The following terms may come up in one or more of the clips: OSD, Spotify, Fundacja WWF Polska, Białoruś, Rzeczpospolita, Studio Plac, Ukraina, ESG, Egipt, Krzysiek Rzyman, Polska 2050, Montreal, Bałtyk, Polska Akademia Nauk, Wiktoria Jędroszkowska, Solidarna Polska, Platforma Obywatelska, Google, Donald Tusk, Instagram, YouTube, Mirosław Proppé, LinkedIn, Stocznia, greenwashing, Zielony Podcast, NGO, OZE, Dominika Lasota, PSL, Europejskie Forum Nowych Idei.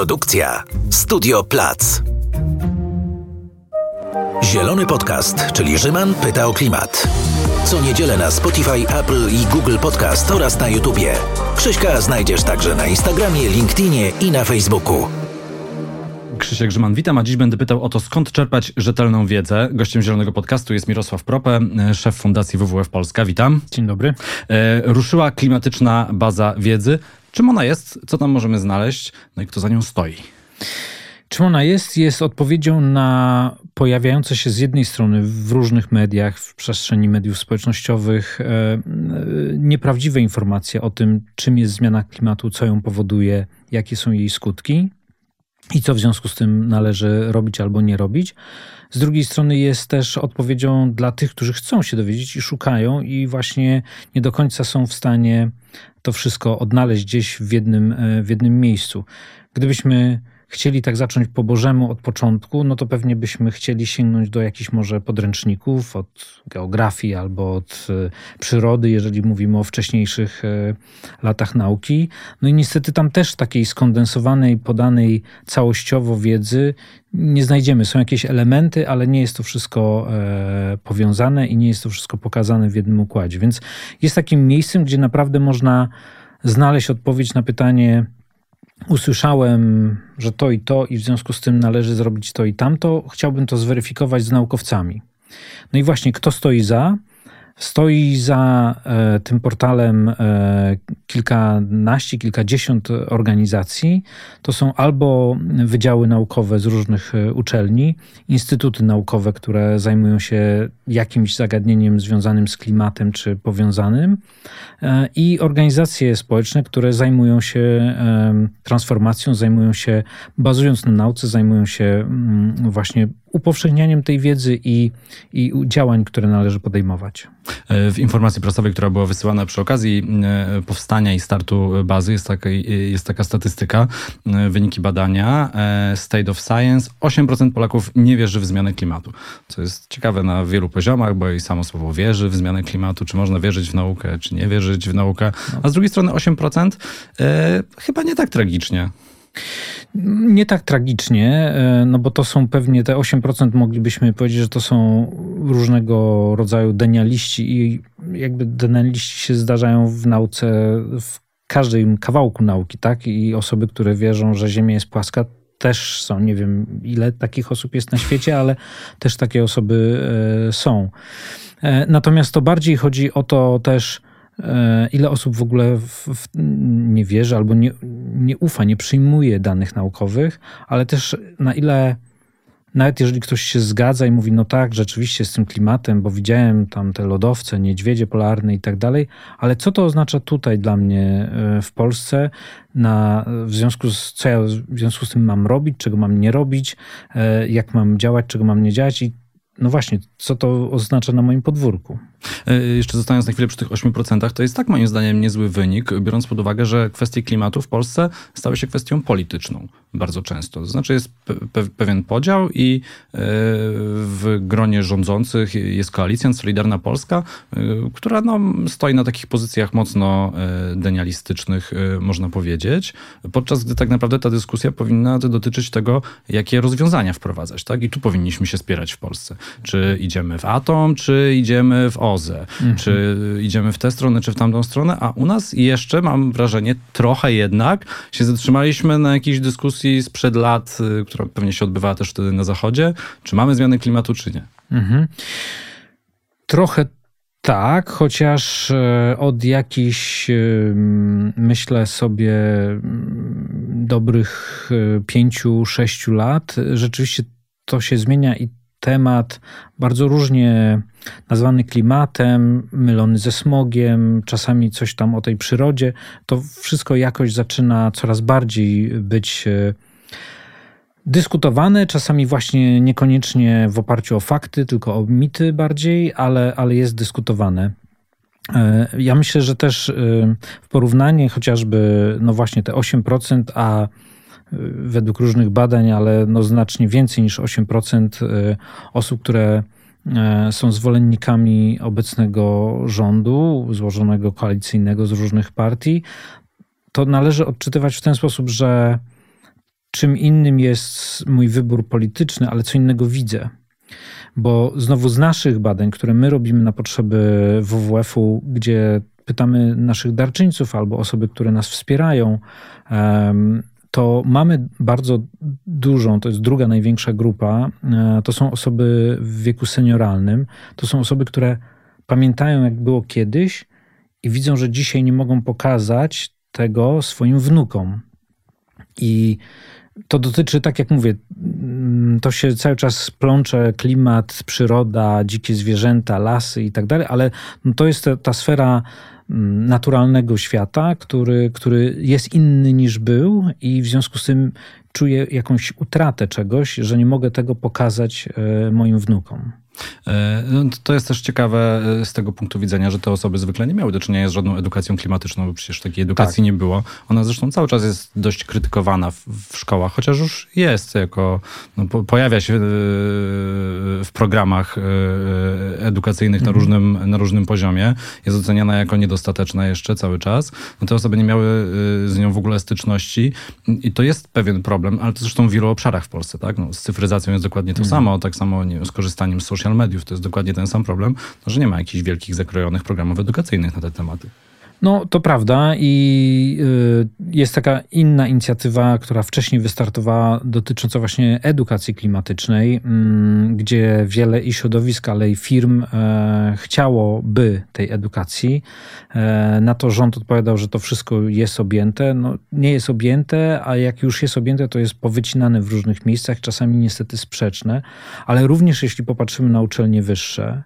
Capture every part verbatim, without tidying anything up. Produkcja Studio Plac. Zielony Podcast, czyli Rzyman pyta o klimat. Co niedzielę na Spotify, Apple i Google Podcast oraz na YouTubie. Krzyśka znajdziesz także na Instagramie, LinkedInie i na Facebooku. Krzysiek Rzyman, witam, a dziś będę pytał o to, skąd czerpać rzetelną wiedzę. Gościem Zielonego Podcastu jest Mirosław Proppé, szef Fundacji W W F Polska. Witam. Dzień dobry. E, ruszyła klimatyczna baza wiedzy. Czym ona jest? Co tam możemy znaleźć? No i kto za nią stoi? Czym ona jest? Jest odpowiedzią na pojawiające się z jednej strony w różnych mediach, w przestrzeni mediów społecznościowych e, nieprawdziwe informacje o tym, czym jest zmiana klimatu, co ją powoduje, jakie są jej skutki i co w związku z tym należy robić albo nie robić. Z drugiej strony jest też odpowiedzią dla tych, którzy chcą się dowiedzieć i szukają i właśnie nie do końca są w stanie to wszystko odnaleźć gdzieś w jednym, w jednym miejscu. Gdybyśmy chcieli tak zacząć po bożemu od początku, no to pewnie byśmy chcieli sięgnąć do jakichś może podręczników od geografii albo od przyrody, jeżeli mówimy o wcześniejszych latach nauki. No i niestety tam też takiej skondensowanej, podanej całościowo wiedzy nie znajdziemy. Są jakieś elementy, ale nie jest to wszystko powiązane i nie jest to wszystko pokazane w jednym układzie. Więc jest takim miejscem, gdzie naprawdę można znaleźć odpowiedź na pytanie: usłyszałem, że to i to i w związku z tym należy zrobić to i tamto. Chciałbym to zweryfikować z naukowcami. No i właśnie, kto stoi za? Stoi za e, tym portalem e, kilkanaście, kilkadziesiąt organizacji. To są albo wydziały naukowe z różnych uczelni, instytuty naukowe, które zajmują się jakimś zagadnieniem związanym z klimatem czy powiązanym, e, i organizacje społeczne, które zajmują się e, transformacją, zajmują się, bazując na nauce, zajmują się m, właśnie upowszechnianiem tej wiedzy i, i działań, które należy podejmować. W informacji prasowej, która była wysyłana przy okazji powstania i startu bazy, jest taka, jest taka statystyka, wyniki badania State of Science, osiem procent Polaków nie wierzy w zmianę klimatu, co jest ciekawe na wielu poziomach, bo i samo słowo wierzy w zmianę klimatu, czy można wierzyć w naukę, czy nie wierzyć w naukę, a z drugiej strony osiem procent e, chyba nie tak tragicznie. Nie tak tragicznie, no bo to są pewnie te osiem procent, moglibyśmy powiedzieć, że to są różnego rodzaju denialiści i jakby denialiści się zdarzają w nauce, w każdym kawałku nauki, tak? I osoby, które wierzą, że Ziemia jest płaska, też są, nie wiem ile takich osób jest na świecie, ale też takie osoby są. Natomiast to bardziej chodzi o to też, ile osób w ogóle w, w, nie wierzy albo nie, nie ufa, nie przyjmuje danych naukowych, ale też na ile, nawet jeżeli ktoś się zgadza i mówi, no tak, rzeczywiście z tym klimatem, bo widziałem tam te lodowce, niedźwiedzie polarne i tak dalej, ale co to oznacza tutaj dla mnie w Polsce, na, w związku z, co ja w związku z tym mam robić, czego mam nie robić, jak mam działać, czego mam nie działać i no właśnie, co to oznacza na moim podwórku? Jeszcze zostając na chwilę przy tych ośmiu procentach, to jest tak moim zdaniem niezły wynik, biorąc pod uwagę, że kwestie klimatu w Polsce stały się kwestią polityczną bardzo często. To znaczy jest pe- pewien podział i w gronie rządzących jest koalicja Solidarna Polska, która no, stoi na takich pozycjach mocno denialistycznych, można powiedzieć, podczas gdy tak naprawdę ta dyskusja powinna dotyczyć tego, jakie rozwiązania wprowadzać, tak? I tu powinniśmy się spierać w Polsce. Czy idziemy w atom, czy idziemy w O Z E, mhm. czy idziemy w tę stronę, czy w tamtą stronę, a u nas jeszcze, mam wrażenie, trochę jednak się zatrzymaliśmy na jakiejś dyskusji sprzed lat, która pewnie się odbywała też wtedy na Zachodzie, czy mamy zmianę klimatu, czy nie. Mhm. Trochę tak, chociaż od jakichś, myślę sobie, dobrych pięciu, sześciu lat rzeczywiście to się zmienia i temat bardzo różnie nazwany klimatem, mylony ze smogiem, czasami coś tam o tej przyrodzie, to wszystko jakoś zaczyna coraz bardziej być dyskutowane, czasami właśnie niekoniecznie w oparciu o fakty, tylko o mity bardziej, ale, ale jest dyskutowane. Ja myślę, że też w porównanie chociażby, no właśnie te osiem procent, a według różnych badań, ale no znacznie więcej niż osiem procent osób, które są zwolennikami obecnego rządu, złożonego koalicyjnego z różnych partii, to należy odczytywać w ten sposób, że czym innym jest mój wybór polityczny, ale co innego widzę. Bo znowu z naszych badań, które my robimy na potrzeby W W F-u, gdzie pytamy naszych darczyńców albo osoby, które nas wspierają, to mamy bardzo dużą, to jest druga największa grupa, to są osoby w wieku senioralnym, to są osoby, które pamiętają, jak było kiedyś i widzą, że dzisiaj nie mogą pokazać tego swoim wnukom. I to dotyczy, tak jak mówię, to się cały czas plącze klimat, przyroda, dzikie zwierzęta, lasy i tak dalej, ale to jest ta, ta sfera naturalnego świata, który, który jest inny niż był i w związku z tym czuję jakąś utratę czegoś, że nie mogę tego pokazać moim wnukom. To jest też ciekawe z tego punktu widzenia, że te osoby zwykle nie miały do czynienia z żadną edukacją klimatyczną, bo przecież takiej edukacji tak. nie było. Ona zresztą cały czas jest dość krytykowana w, w szkołach, chociaż już jest jako, no, po, pojawia się w programach edukacyjnych na różnym, na różnym poziomie. Jest oceniana jako niedostateczna jeszcze cały czas. No, te osoby nie miały z nią w ogóle styczności i to jest pewien problem, ale to zresztą w wielu obszarach w Polsce, tak? No, z cyfryzacją jest dokładnie to samo, tak samo nie, z korzystaniem z social mediów. To jest dokładnie ten sam problem, no, że nie ma jakichś wielkich, zakrojonych programów edukacyjnych na te tematy. No, to prawda i jest taka inna inicjatywa, która wcześniej wystartowała, dotycząca właśnie edukacji klimatycznej, gdzie wiele i środowisk, ale i firm chciałoby tej edukacji. Na to rząd odpowiadał, że to wszystko jest objęte. No, nie jest objęte, a jak już jest objęte, to jest powycinane w różnych miejscach, czasami niestety sprzeczne, ale również jeśli popatrzymy na uczelnie wyższe,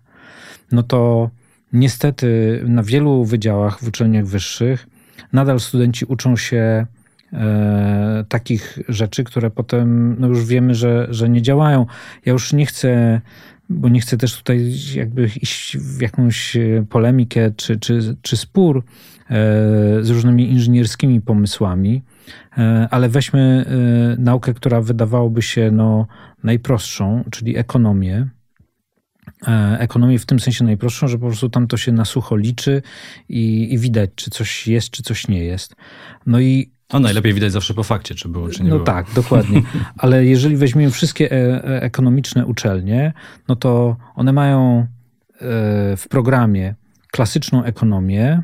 no to niestety na wielu wydziałach w uczelniach wyższych nadal studenci uczą się e, takich rzeczy, które potem no już wiemy, że, że nie działają. Ja już nie chcę, bo nie chcę też tutaj jakby iść w jakąś polemikę czy, czy, czy spór e, z różnymi inżynierskimi pomysłami, e, ale weźmy e, naukę, która wydawałoby się no, najprostszą, czyli ekonomię. Ekonomię w tym sensie najprostszą, że po prostu tam to się na sucho liczy i, i widać, czy coś jest, czy coś nie jest. No i a najlepiej widać zawsze po fakcie, czy było, czy nie no było. No tak, dokładnie. Ale jeżeli weźmiemy wszystkie e- e- ekonomiczne uczelnie, no to one mają e- w programie klasyczną ekonomię,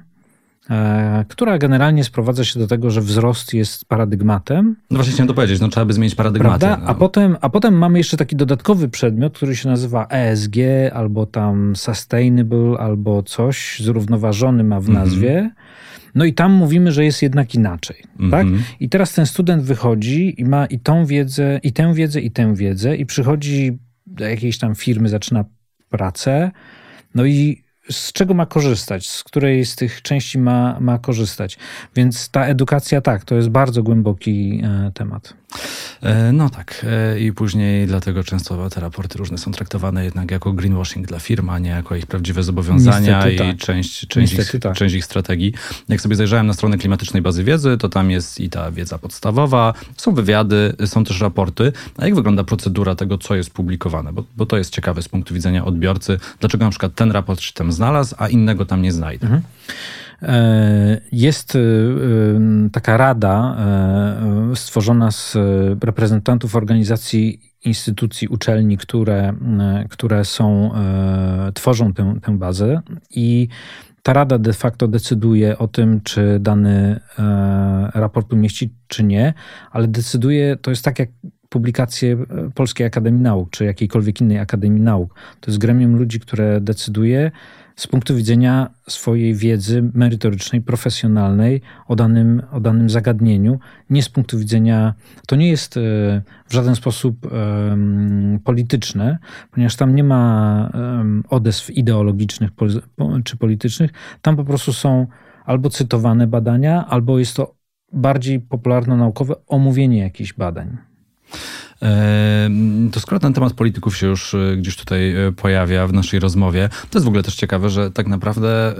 która generalnie sprowadza się do tego, że wzrost jest paradygmatem. No właśnie chciałem to powiedzieć, no trzeba by zmienić paradygmat. No. A, potem, a potem mamy jeszcze taki dodatkowy przedmiot, który się nazywa E S G, albo tam sustainable, albo coś, zrównoważony ma w nazwie. Mm. No i tam mówimy, że jest jednak inaczej. Mm-hmm. Tak? I teraz ten student wychodzi i ma i tą wiedzę, i tę wiedzę, i tę wiedzę i przychodzi do jakiejś tam firmy, zaczyna pracę, no i z czego ma korzystać, z której z tych części ma, ma korzystać. Więc ta edukacja, tak, to jest bardzo głęboki e, temat. E, no tak. E, I później dlatego często te raporty różne są traktowane jednak jako greenwashing dla firm, a nie jako ich prawdziwe zobowiązania. Niestety, i tak. część, część, Niestety, ich, tak. część ich strategii. Jak sobie zajrzałem na stronę klimatycznej bazy wiedzy, to tam jest i ta wiedza podstawowa, są wywiady, są też raporty. A jak wygląda procedura tego, co jest publikowane? Bo, bo to jest ciekawe z punktu widzenia odbiorcy. Dlaczego na przykład ten raport się tam znalazł, a innego tam nie znajdę. Mhm. Jest taka rada stworzona z reprezentantów organizacji, instytucji, uczelni, które, które są, tworzą tę, tę bazę i ta rada de facto decyduje o tym, czy dany raport umieści, czy nie, ale decyduje, to jest tak jak publikacje Polskiej Akademii Nauk, czy jakiejkolwiek innej Akademii Nauk. To jest gremium ludzi, które decyduje z punktu widzenia swojej wiedzy merytorycznej, profesjonalnej o danym, o danym zagadnieniu, nie z punktu widzenia, to nie jest w żaden sposób polityczne, ponieważ tam nie ma odezw ideologicznych czy politycznych. Tam po prostu są albo cytowane badania, albo jest to bardziej popularno-naukowe omówienie jakichś badań. To skoro ten temat polityków się już gdzieś tutaj pojawia w naszej rozmowie, to jest w ogóle też ciekawe, że tak naprawdę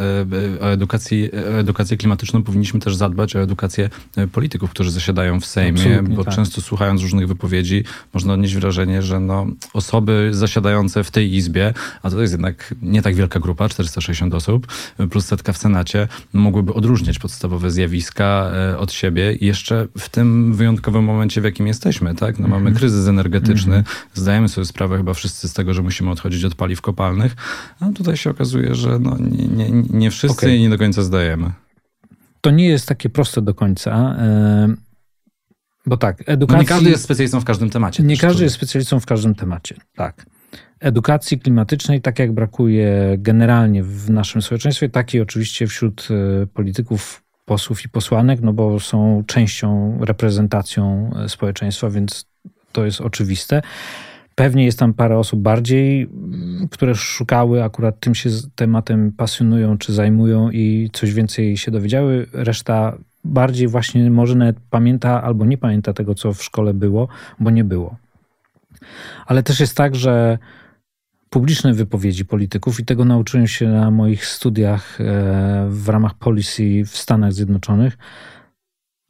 o edukacji, edukację klimatyczną powinniśmy też zadbać o edukację polityków, którzy zasiadają w Sejmie, absolutnie, bo tak. Często słuchając różnych wypowiedzi można odnieść wrażenie, że no, osoby zasiadające w tej izbie, a to jest jednak nie tak wielka grupa, czterysta sześćdziesiąt osób, plus setka w Senacie, mogłyby odróżniać podstawowe zjawiska od siebie i jeszcze w tym wyjątkowym momencie, w jakim jesteśmy, tak? No, mm-hmm. Mamy kryzys energetyczny, mm-hmm. zdajemy sobie sprawę chyba wszyscy z tego, że musimy odchodzić od paliw kopalnych, a tutaj się okazuje, że no, nie, nie, nie wszyscy okay. i nie do końca zdajemy. To nie jest takie proste do końca. Bo tak, edukacji... No nie każdy jest specjalistą w każdym temacie. Nie każdy jest specjalistą w każdym temacie, tak. Edukacji klimatycznej, tak jak brakuje generalnie w naszym społeczeństwie, tak i oczywiście wśród polityków, posłów i posłanek, no bo są częścią, reprezentacją społeczeństwa, więc to jest oczywiste. Pewnie jest tam parę osób bardziej, które szukały, akurat tym się tematem pasjonują czy zajmują i coś więcej się dowiedziały. Reszta bardziej właśnie może nawet pamięta albo nie pamięta tego, co w szkole było, bo nie było. Ale też jest tak, że publiczne wypowiedzi polityków, i tego nauczyłem się na moich studiach w ramach policy w Stanach Zjednoczonych,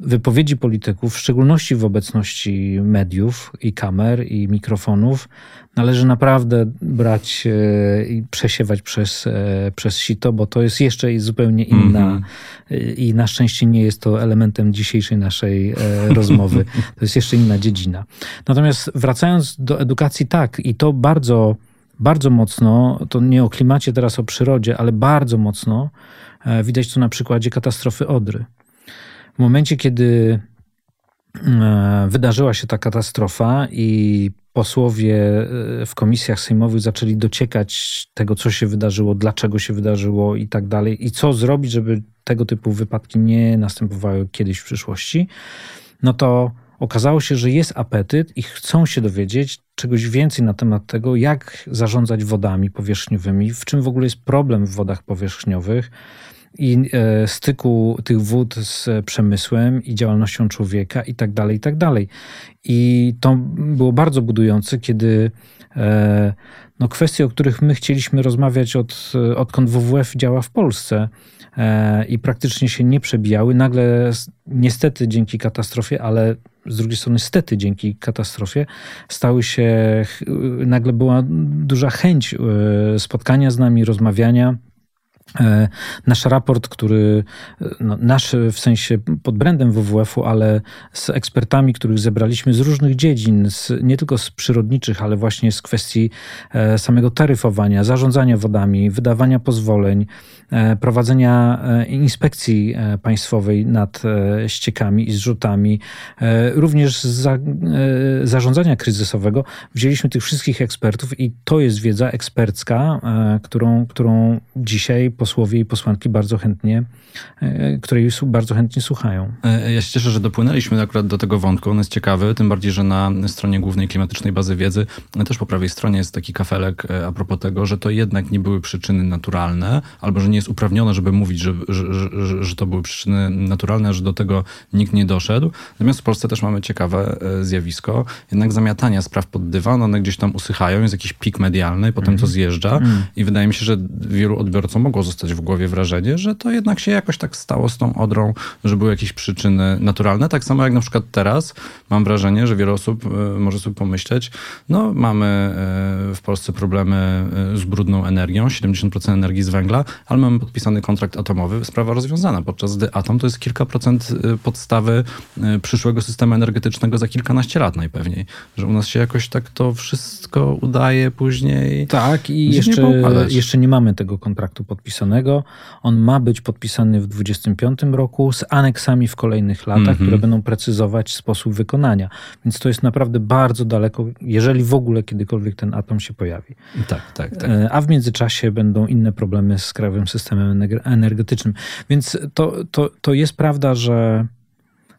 wypowiedzi polityków, w szczególności w obecności mediów i kamer i mikrofonów, należy naprawdę brać i przesiewać przez, przez sito, bo to jest jeszcze zupełnie inna mm-hmm. i na szczęście nie jest to elementem dzisiejszej naszej rozmowy. To jest jeszcze inna dziedzina. Natomiast wracając do edukacji, tak, i to bardzo, bardzo mocno, to nie o klimacie teraz, o przyrodzie, ale bardzo mocno widać to na przykładzie katastrofy Odry. W momencie, kiedy wydarzyła się ta katastrofa i posłowie w komisjach sejmowych zaczęli dociekać tego, co się wydarzyło, dlaczego się wydarzyło i tak dalej, i co zrobić, żeby tego typu wypadki nie następowały kiedyś w przyszłości, no to okazało się, że jest apetyt i chcą się dowiedzieć czegoś więcej na temat tego, jak zarządzać wodami powierzchniowymi, w czym w ogóle jest problem w wodach powierzchniowych, i styku tych wód z przemysłem i działalnością człowieka i tak dalej, i tak dalej. I to było bardzo budujące, kiedy no, kwestie, o których my chcieliśmy rozmawiać od, odkąd W W F działa w Polsce i praktycznie się nie przebijały, nagle niestety dzięki katastrofie, ale z drugiej strony stety dzięki katastrofie stały się, nagle była duża chęć spotkania z nami, rozmawiania. Nasz raport, który no, nasz w sensie pod brandem W W F-u, ale z ekspertami, których zebraliśmy z różnych dziedzin, z, nie tylko z przyrodniczych, ale właśnie z kwestii e, samego taryfowania, zarządzania wodami, wydawania pozwoleń, e, prowadzenia e, inspekcji e, państwowej nad e, ściekami i zrzutami, e, również z za, e, zarządzania kryzysowego. Wzięliśmy tych wszystkich ekspertów i to jest wiedza ekspercka, e, którą, którą dzisiaj posłowie i posłanki bardzo chętnie, której bardzo chętnie słuchają. Ja się cieszę, że dopłynęliśmy akurat do tego wątku. On jest ciekawy, tym bardziej, że na stronie głównej Klimatycznej Bazy Wiedzy, też po prawej stronie jest taki kafelek a propos tego, że to jednak nie były przyczyny naturalne, albo że nie jest uprawnione, żeby mówić, że, że, że, że to były przyczyny naturalne, że do tego nikt nie doszedł. Natomiast w Polsce też mamy ciekawe zjawisko, jednak zamiatania spraw pod dywan, one gdzieś tam usychają, jest jakiś pik medialny, potem mm. to zjeżdża mm. i wydaje mi się, że wielu odbiorcom mogło zostać w głowie wrażenie, że to jednak się jakoś tak stało z tą Odrą, że były jakieś przyczyny naturalne. Tak samo jak na przykład teraz mam wrażenie, że wiele osób może sobie pomyśleć, no mamy w Polsce problemy z brudną energią, siedemdziesiąt procent energii z węgla, ale mamy podpisany kontrakt atomowy, sprawa rozwiązana, podczas gdy atom to jest kilka procent podstawy przyszłego systemu energetycznego za kilkanaście lat najpewniej. Że u nas się jakoś tak to wszystko udaje później. Tak i jeszcze nie, jeszcze nie mamy tego kontraktu podpisanego. On ma być podpisany w dwudziestym piątym roku z aneksami w kolejnych latach, mm-hmm. które będą precyzować sposób wykonania. Więc to jest naprawdę bardzo daleko, jeżeli w ogóle kiedykolwiek ten atom się pojawi. Tak, tak, tak. A w międzyczasie będą inne problemy z krajowym systemem energetycznym. Więc to, to, to jest prawda, że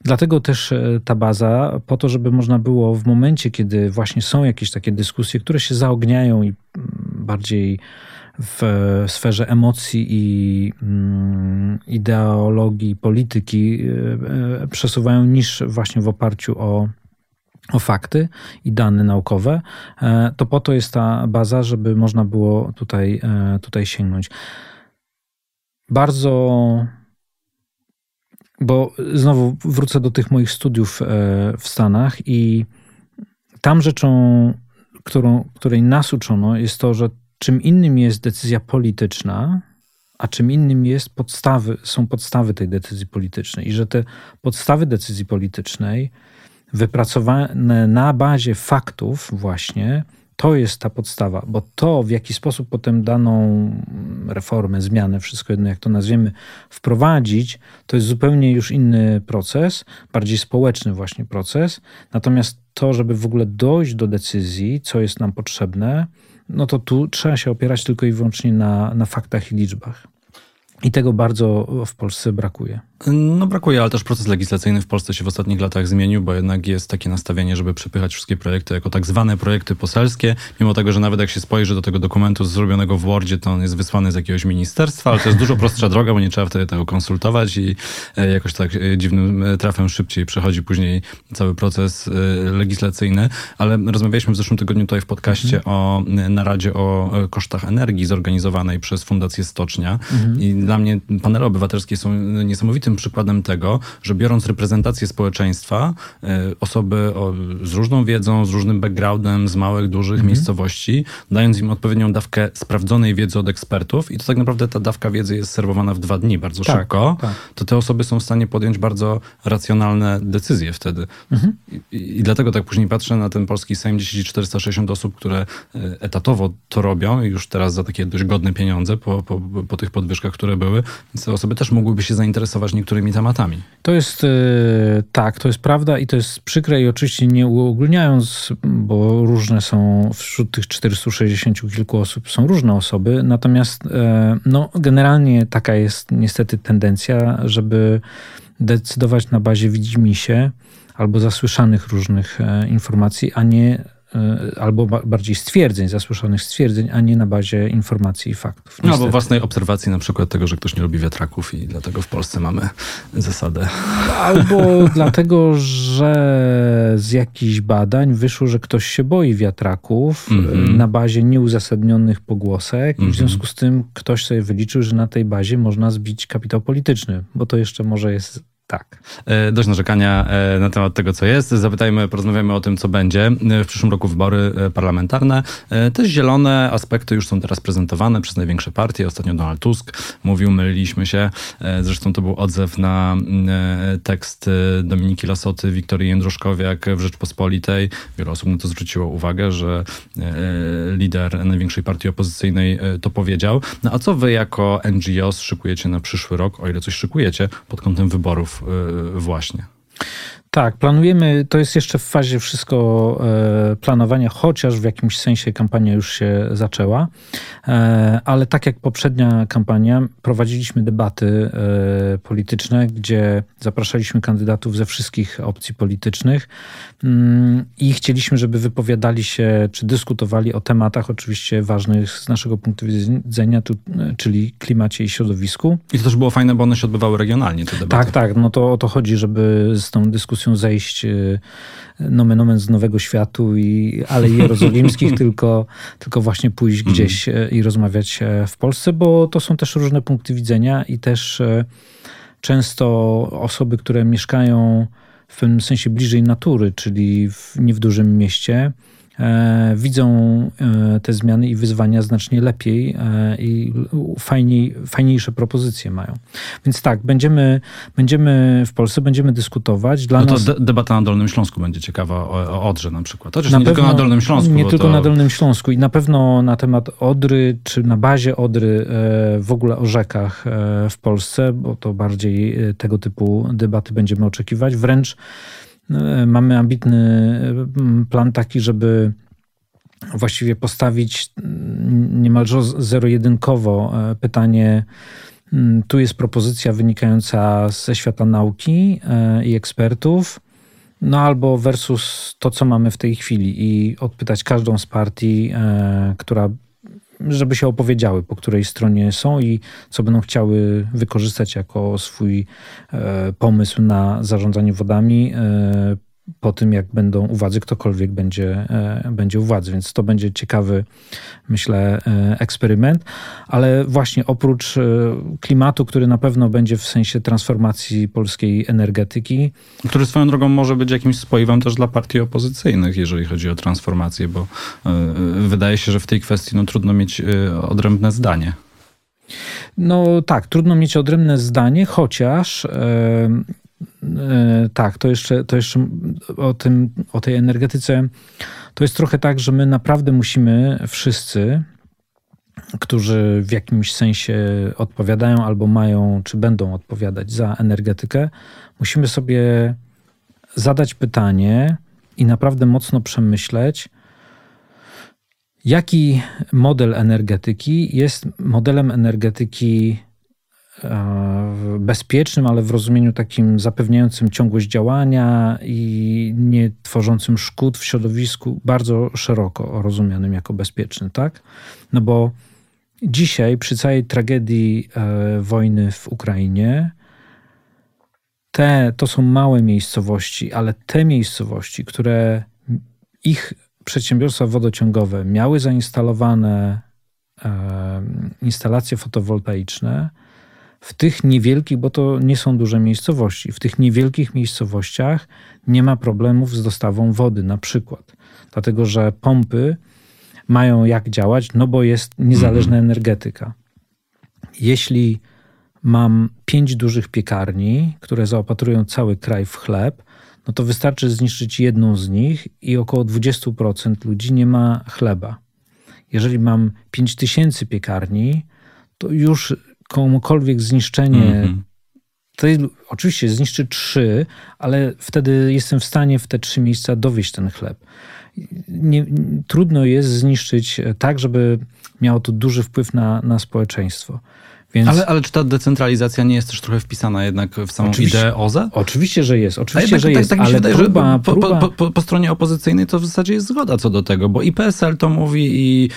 dlatego też ta baza, po to, żeby można było w momencie, kiedy właśnie są jakieś takie dyskusje, które się zaogniają i bardziej w sferze emocji i ideologii, polityki przesuwają niż właśnie w oparciu o o fakty i dane naukowe, to po to jest ta baza, żeby można było tutaj, tutaj sięgnąć. Bardzo... Bo znowu wrócę do tych moich studiów w Stanach i tam rzeczą, którą, której nas uczono, jest to, że czym innym jest decyzja polityczna, a czym innym jest podstawy, są podstawy tej decyzji politycznej. I że te podstawy decyzji politycznej wypracowane na bazie faktów właśnie, to jest ta podstawa, bo to, w jaki sposób potem daną reformę, zmianę, wszystko jedno jak to nazwiemy, wprowadzić, to jest zupełnie już inny proces, bardziej społeczny właśnie proces. Natomiast to, żeby w ogóle dojść do decyzji, co jest nam potrzebne, no to tu trzeba się opierać tylko i wyłącznie na, na faktach i liczbach. I tego bardzo w Polsce brakuje. No brakuje, ale też proces legislacyjny w Polsce się w ostatnich latach zmienił, bo jednak jest takie nastawienie, żeby przepychać wszystkie projekty jako tak zwane projekty poselskie, mimo tego, że nawet jak się spojrzy do tego dokumentu zrobionego w Wordzie, to on jest wysłany z jakiegoś ministerstwa, ale to jest dużo prostsza droga, bo nie trzeba wtedy tego konsultować i jakoś tak dziwnym trafem szybciej przechodzi później cały proces legislacyjny. Ale rozmawialiśmy w zeszłym tygodniu tutaj w podcaście mhm. o naradzie o kosztach energii zorganizowanej przez Fundację Stocznia mhm. i dla mnie panele obywatelskie są niesamowitym przykładem tego, że biorąc reprezentację społeczeństwa, osoby o, z różną wiedzą, z różnym backgroundem, z małych, dużych mhm. miejscowości, dając im odpowiednią dawkę sprawdzonej wiedzy od ekspertów i to tak naprawdę ta dawka wiedzy jest serwowana w dwa dni bardzo tak, szybko, tak. to te osoby są w stanie podjąć bardzo racjonalne decyzje wtedy. Mhm. I, I dlatego tak później patrzę na ten polski Sejm, czterysta sześćdziesiąt osób, które etatowo to robią i już teraz za takie dość godne pieniądze po, po, po tych podwyżkach, które były, więc te osoby też mogłyby się zainteresować niektórymi tematami. To jest yy, tak, to jest prawda i to jest przykre i oczywiście nie uogólniając, bo różne są wśród tych czterystu sześćdziesięciu kilku osób, są różne osoby, natomiast yy, no, generalnie taka jest niestety tendencja, żeby decydować na bazie widzimisię albo zasłyszanych różnych yy, informacji, a nie albo bardziej stwierdzeń, zasłyszanych stwierdzeń, a nie na bazie informacji i faktów. Niestety. No, albo własnej obserwacji na przykład tego, że ktoś nie lubi wiatraków i dlatego w Polsce mamy zasadę. Albo dlatego, że z jakichś badań wyszło, że ktoś się boi wiatraków mm-hmm. na bazie nieuzasadnionych pogłosek i w mm-hmm. związku z tym ktoś sobie wyliczył, że na tej bazie można zbić kapitał polityczny, bo to jeszcze może jest tak. Dość narzekania na temat tego, co jest. Zapytajmy, porozmawiamy o tym, co będzie. W przyszłym roku wybory parlamentarne. Też zielone aspekty już są teraz prezentowane przez największe partie. Ostatnio Donald Tusk mówił, myliliśmy się. Zresztą to był odzew na tekst Dominiki Lasoty, Wiktorii Jędroszkowiak w Rzeczpospolitej. Wiele osób na to zwróciło uwagę, że lider największej partii opozycyjnej to powiedział. No a co wy jako N G O s szykujecie na przyszły rok, o ile coś szykujecie, pod kątem wyborów? Właśnie. Tak, planujemy, to jest jeszcze w fazie wszystko planowania, chociaż w jakimś sensie kampania już się zaczęła, ale tak jak poprzednia kampania, prowadziliśmy debaty polityczne, gdzie zapraszaliśmy kandydatów ze wszystkich opcji politycznych i chcieliśmy, żeby wypowiadali się, czy dyskutowali o tematach oczywiście ważnych z naszego punktu widzenia, czyli klimacie i środowisku. I to też było fajne, bo one się odbywały regionalnie, te debaty. Tak, tak, no to o to chodzi, żeby z tą dyskusją zejść nomen omen z Nowego Światu i Alei Jerozolimskich, tylko, tylko właśnie pójść gdzieś i rozmawiać w Polsce, bo to są też różne punkty widzenia i też często osoby, które mieszkają w pewnym sensie bliżej natury, czyli w, nie w dużym mieście, e, widzą e, te zmiany i wyzwania znacznie lepiej e, i fajniej, fajniejsze propozycje mają. Więc tak, będziemy, będziemy w Polsce, będziemy dyskutować. Dla no to nas... de- debata na Dolnym Śląsku będzie ciekawa o, o Odrze na przykład. Chociaż na nie pewno, tylko na Dolnym Śląsku. Nie tylko to... na Dolnym Śląsku i na pewno na temat Odry, czy na bazie Odry e, w ogóle o rzekach e, w Polsce, bo to bardziej tego typu debaty będziemy oczekiwać. Wręcz mamy ambitny plan taki, żeby właściwie postawić niemalże zero-jedynkowo pytanie. Tu jest propozycja wynikająca ze świata nauki i ekspertów, no albo versus to, co mamy w tej chwili i odpytać każdą z partii, która, żeby się opowiedziały, po której stronie są i co będą chciały wykorzystać jako swój e, pomysł na zarządzanie wodami, e, po tym, jak będą u władzy, ktokolwiek będzie, będzie u władzy. Więc to będzie ciekawy, myślę, eksperyment. Ale właśnie oprócz klimatu, który na pewno będzie w sensie transformacji polskiej energetyki. Który swoją drogą może być jakimś spoiwem też dla partii opozycyjnych, jeżeli chodzi o transformację, bo wydaje się, że w tej kwestii no, trudno mieć odrębne zdanie. No tak, trudno mieć odrębne zdanie, chociaż... Yy... Tak, to jeszcze, to jeszcze o tym, o tej energetyce. To jest trochę tak, że my naprawdę musimy wszyscy, którzy w jakimś sensie odpowiadają albo mają, czy będą odpowiadać za energetykę, musimy sobie zadać pytanie i naprawdę mocno przemyśleć, jaki model energetyki jest modelem energetyki bezpiecznym, ale w rozumieniu takim zapewniającym ciągłość działania i nie tworzącym szkód w środowisku, bardzo szeroko rozumianym jako bezpieczny, tak? No bo dzisiaj przy całej tragedii e, wojny w Ukrainie te, to są małe miejscowości, ale te miejscowości, które ich przedsiębiorstwa wodociągowe miały zainstalowane e, instalacje fotowoltaiczne, w tych niewielkich, bo to nie są duże miejscowości, w tych niewielkich miejscowościach nie ma problemów z dostawą wody na przykład. Dlatego, że pompy mają jak działać, no bo jest niezależna energetyka. Jeśli mam pięć dużych piekarni, które zaopatrują cały kraj w chleb, no to wystarczy zniszczyć jedną z nich i około dwadzieścia procent ludzi nie ma chleba. Jeżeli mam pięć tysięcy piekarni, to już komukolwiek zniszczenie, mm-hmm. to jest, oczywiście zniszczy trzy, ale wtedy jestem w stanie w te trzy miejsca dowieźć ten chleb. Nie, trudno jest zniszczyć tak, żeby miało to duży wpływ na, na społeczeństwo. Więc... Ale, ale czy ta decentralizacja nie jest też trochę wpisana jednak w samą oczywiście, ideę O Z E? Oczywiście, że jest. Oczywiście, tak, że tak, jest, tak, tak ale wydaje, próba, po, próba... Po, po, po stronie opozycyjnej to w zasadzie jest zgoda co do tego, bo i P S L to mówi, i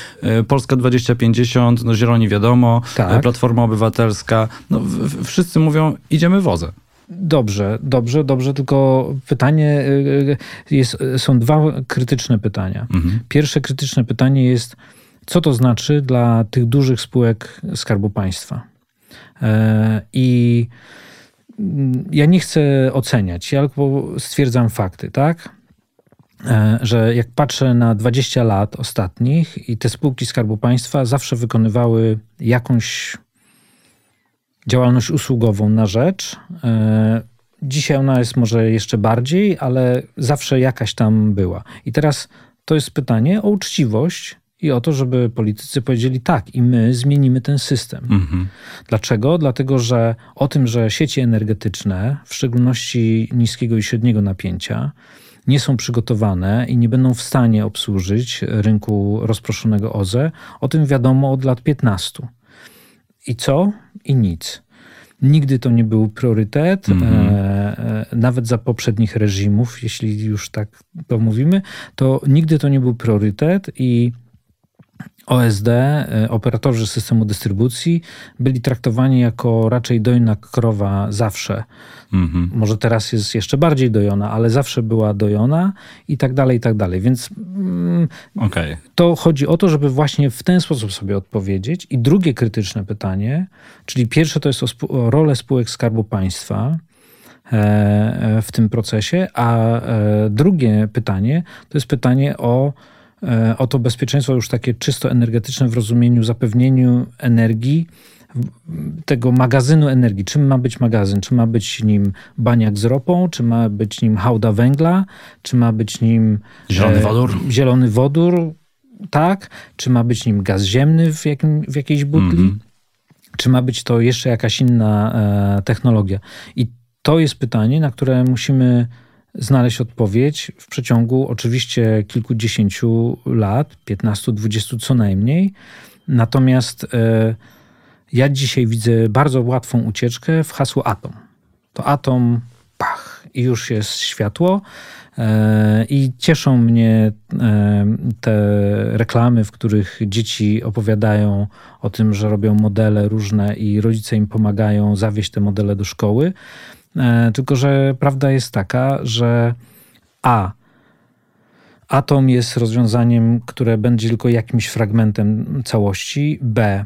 Polska dwa tysiące pięćdziesiąt, no Zieloni wiadomo, tak. Platforma Obywatelska, no w, wszyscy mówią, idziemy w O Z E. Dobrze, dobrze, dobrze, tylko pytanie, jest, są dwa krytyczne pytania. Mhm. Pierwsze krytyczne pytanie jest, co to znaczy dla tych dużych spółek Skarbu Państwa? I ja nie chcę oceniać, ja tylko stwierdzam fakty, tak? Że jak patrzę na dwadzieścia lat ostatnich i te spółki Skarbu Państwa zawsze wykonywały jakąś działalność usługową na rzecz. Dzisiaj ona jest może jeszcze bardziej, ale zawsze jakaś tam była. I teraz to jest pytanie o uczciwość i o to, żeby politycy powiedzieli tak i my zmienimy ten system. Mhm. Dlaczego? Dlatego, że o tym, że sieci energetyczne, w szczególności niskiego i średniego napięcia, nie są przygotowane i nie będą w stanie obsłużyć rynku rozproszonego O Z E, o tym wiadomo od lat piętnastu. I co? I nic. Nigdy to nie był priorytet, mm-hmm. e, nawet za poprzednich reżimów, jeśli już tak to mówimy, to nigdy to nie był priorytet i O S D, operatorzy systemu dystrybucji, byli traktowani jako raczej dojna krowa zawsze. Mm-hmm. Może teraz jest jeszcze bardziej dojona, ale zawsze była dojona i tak dalej, i tak dalej. Więc mm, okay. To chodzi o to, żeby właśnie w ten sposób sobie odpowiedzieć. I drugie krytyczne pytanie, czyli pierwsze to jest o, sp- o rolę spółek Skarbu Państwa e, w tym procesie, a e, drugie pytanie to jest pytanie o o to bezpieczeństwo już takie czysto energetyczne w rozumieniu zapewnieniu energii, tego magazynu energii. Czym ma być magazyn? Czy ma być nim baniak z ropą? Czy ma być nim hałda węgla? Czy ma być nim zielony wodór? E, zielony wodór, tak. Czy ma być nim gaz ziemny w, jakim, w jakiejś butli? Mm-hmm. Czy ma być to jeszcze jakaś inna e, technologia? I to jest pytanie, na które musimy znaleźć odpowiedź w przeciągu oczywiście kilkudziesięciu lat, piętnastu, dwudziestu co najmniej. Natomiast y, ja dzisiaj widzę bardzo łatwą ucieczkę w hasło atom. To atom, pach, i już jest światło. Y, I cieszą mnie y, te reklamy, w których dzieci opowiadają o tym, że robią modele różne i rodzice im pomagają zawieźć te modele do szkoły. Tylko że prawda jest taka, że A atom jest rozwiązaniem, które będzie tylko jakimś fragmentem całości. B.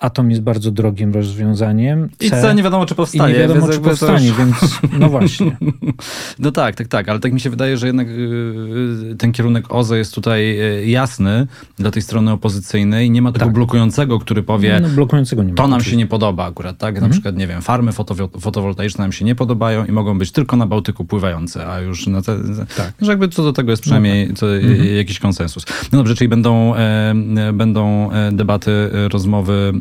Atom jest bardzo drogim rozwiązaniem. C, I co nie wiadomo, czy powstanie. I nie wiadomo, czy powstanie, już... więc no właśnie. No tak, tak, tak. Ale tak mi się wydaje, że jednak ten kierunek O Z E jest tutaj jasny dla tej strony opozycyjnej. Nie ma tego tak. blokującego, który powie, no, blokującego nie ma, to nam oczywiście. się nie podoba akurat. tak. Na mhm. przykład, nie wiem, farmy fotowo- fotowoltaiczne nam się nie podobają i mogą być tylko na Bałtyku pływające, a już na te... Tak. Że jakby co do tego jest przynajmniej no tak. co, mhm. jakiś konsensus. No dobrze, czyli będą, e, będą debaty, rozmowy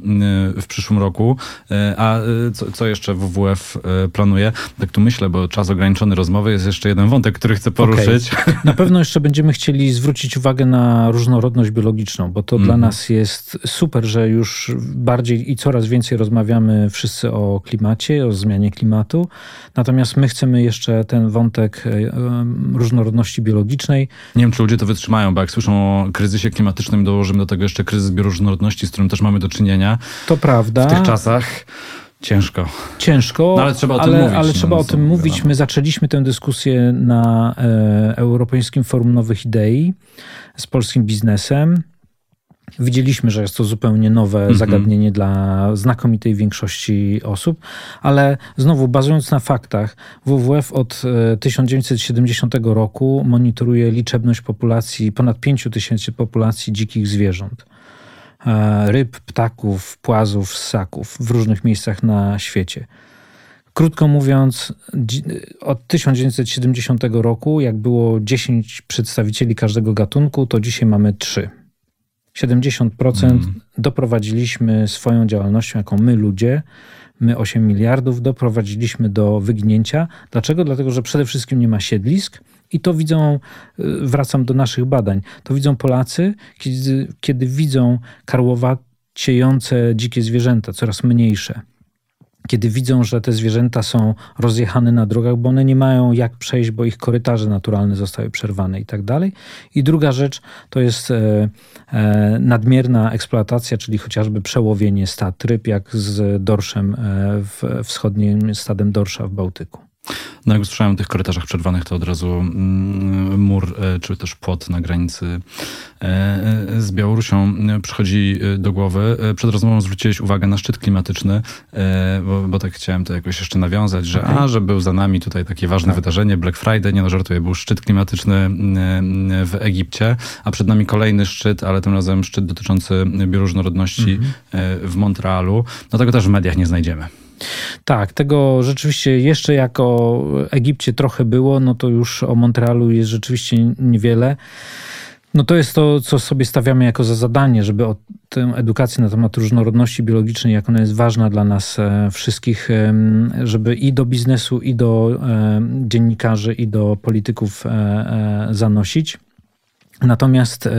w przyszłym roku. A co, co jeszcze W W F planuje? Tak tu myślę, bo czas ograniczony rozmowy, jest jeszcze jeden wątek, który chcę poruszyć. Okay. Na pewno jeszcze będziemy chcieli zwrócić uwagę na różnorodność biologiczną, bo to mm. dla nas jest super, że już bardziej i coraz więcej rozmawiamy wszyscy o klimacie, o zmianie klimatu. Natomiast my chcemy jeszcze ten wątek różnorodności biologicznej. Nie wiem, czy ludzie to wytrzymają, bo jak słyszą o kryzysie klimatycznym, dołożymy do tego jeszcze kryzys bioróżnorodności, z którym też mamy do czynienia. To prawda. W tych czasach ciężko. Ciężko, no, ale trzeba o tym ale, mówić. Ale no, trzeba no, o tym mówić. Wiadomo. My zaczęliśmy tę dyskusję na e, Europejskim Forum Nowych Idei z polskim biznesem. Widzieliśmy, że jest to zupełnie nowe mm-hmm. zagadnienie dla znakomitej większości osób, ale znowu bazując na faktach, W W F od tysiąc dziewięćset siedemdziesiątego roku monitoruje liczebność populacji, ponad pięć tysięcy populacji dzikich zwierząt. Ryb, ptaków, płazów, ssaków w różnych miejscach na świecie. Krótko mówiąc, od tysiąc dziewięćset siedemdziesiątego roku, jak było dziesięciu przedstawicieli każdego gatunku, to dzisiaj mamy trzy. siedemdziesiąt procent mm. doprowadziliśmy swoją działalnością, jaką my ludzie, my osiem miliardów, doprowadziliśmy do wyginięcia. Dlaczego? Dlatego, że przede wszystkim nie ma siedlisk. I to widzą, wracam do naszych badań, to widzą Polacy, kiedy, kiedy widzą karłowaciejące dzikie zwierzęta, coraz mniejsze. Kiedy widzą, że te zwierzęta są rozjechane na drogach, bo one nie mają jak przejść, bo ich korytarze naturalne zostały przerwane i tak dalej. I druga rzecz to jest e, e, nadmierna eksploatacja, czyli chociażby przełowienie stad ryb, jak z dorszem, e, w, wschodnim stadem dorsza w Bałtyku. No jak usłyszałem o tych korytarzach przerwanych, to od razu mur czy też płot na granicy z Białorusią przychodzi do głowy. Przed rozmową zwróciłeś uwagę na szczyt klimatyczny, bo, bo tak chciałem to jakoś jeszcze nawiązać, że okay. a, że był za nami tutaj takie ważne tak. wydarzenie, Black Friday, nie no żartuję, był szczyt klimatyczny w Egipcie, a przed nami kolejny szczyt, ale tym razem szczyt dotyczący bioróżnorodności mm-hmm. w Montrealu. No tego też w mediach nie znajdziemy. Tak, tego rzeczywiście jeszcze jak o Egipcie trochę było, no to już o Montrealu jest rzeczywiście niewiele. No to jest to, co sobie stawiamy jako za zadanie, żeby o tę edukację na temat różnorodności biologicznej, jak ona jest ważna dla nas wszystkich, żeby i do biznesu, i do dziennikarzy, i do polityków zanosić. Natomiast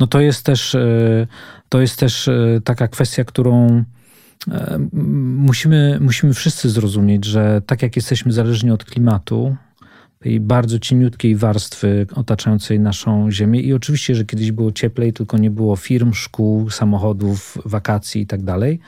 no to jest też, to jest też taka kwestia, którą Musimy, musimy wszyscy zrozumieć, że tak jak jesteśmy zależni od klimatu, tej bardzo cieniutkiej warstwy otaczającej naszą ziemię i oczywiście, że kiedyś było cieplej, tylko nie było firm, szkół, samochodów, wakacji i tak dalej.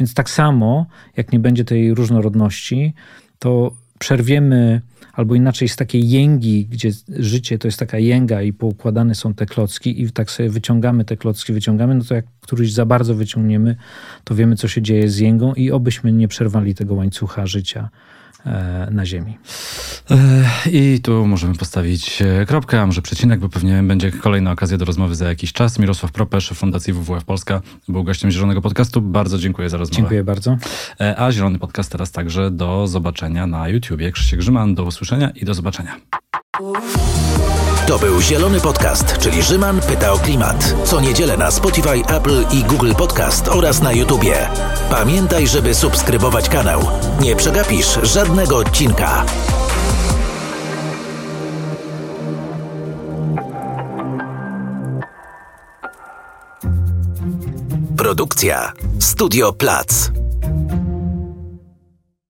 Więc tak samo, jak nie będzie tej różnorodności, to przerwiemy, albo inaczej z takiej jęgi, gdzie życie to jest taka jęga i poukładane są te klocki i tak sobie wyciągamy te klocki, wyciągamy, no to jak któryś za bardzo wyciągniemy, to wiemy, co się dzieje z jęgą i obyśmy nie przerwali tego łańcucha życia na ziemi. I tu możemy postawić kropkę, a może przecinek, bo pewnie będzie kolejna okazja do rozmowy za jakiś czas. Mirosław Proppé, szef Fundacji W W F Polska, był gościem Zielonego Podcastu. Bardzo dziękuję za rozmowę. Dziękuję bardzo. A Zielony Podcast teraz także do zobaczenia na YouTubie. Krzysiek Rzyman, do usłyszenia i do zobaczenia. To był Zielony Podcast, czyli Rzyman pyta o klimat. Co niedzielę na Spotify, Apple i Google Podcast oraz na YouTubie. Pamiętaj, żeby subskrybować kanał. Nie przegapisz żadnego odcinka. Produkcja Studio Plac.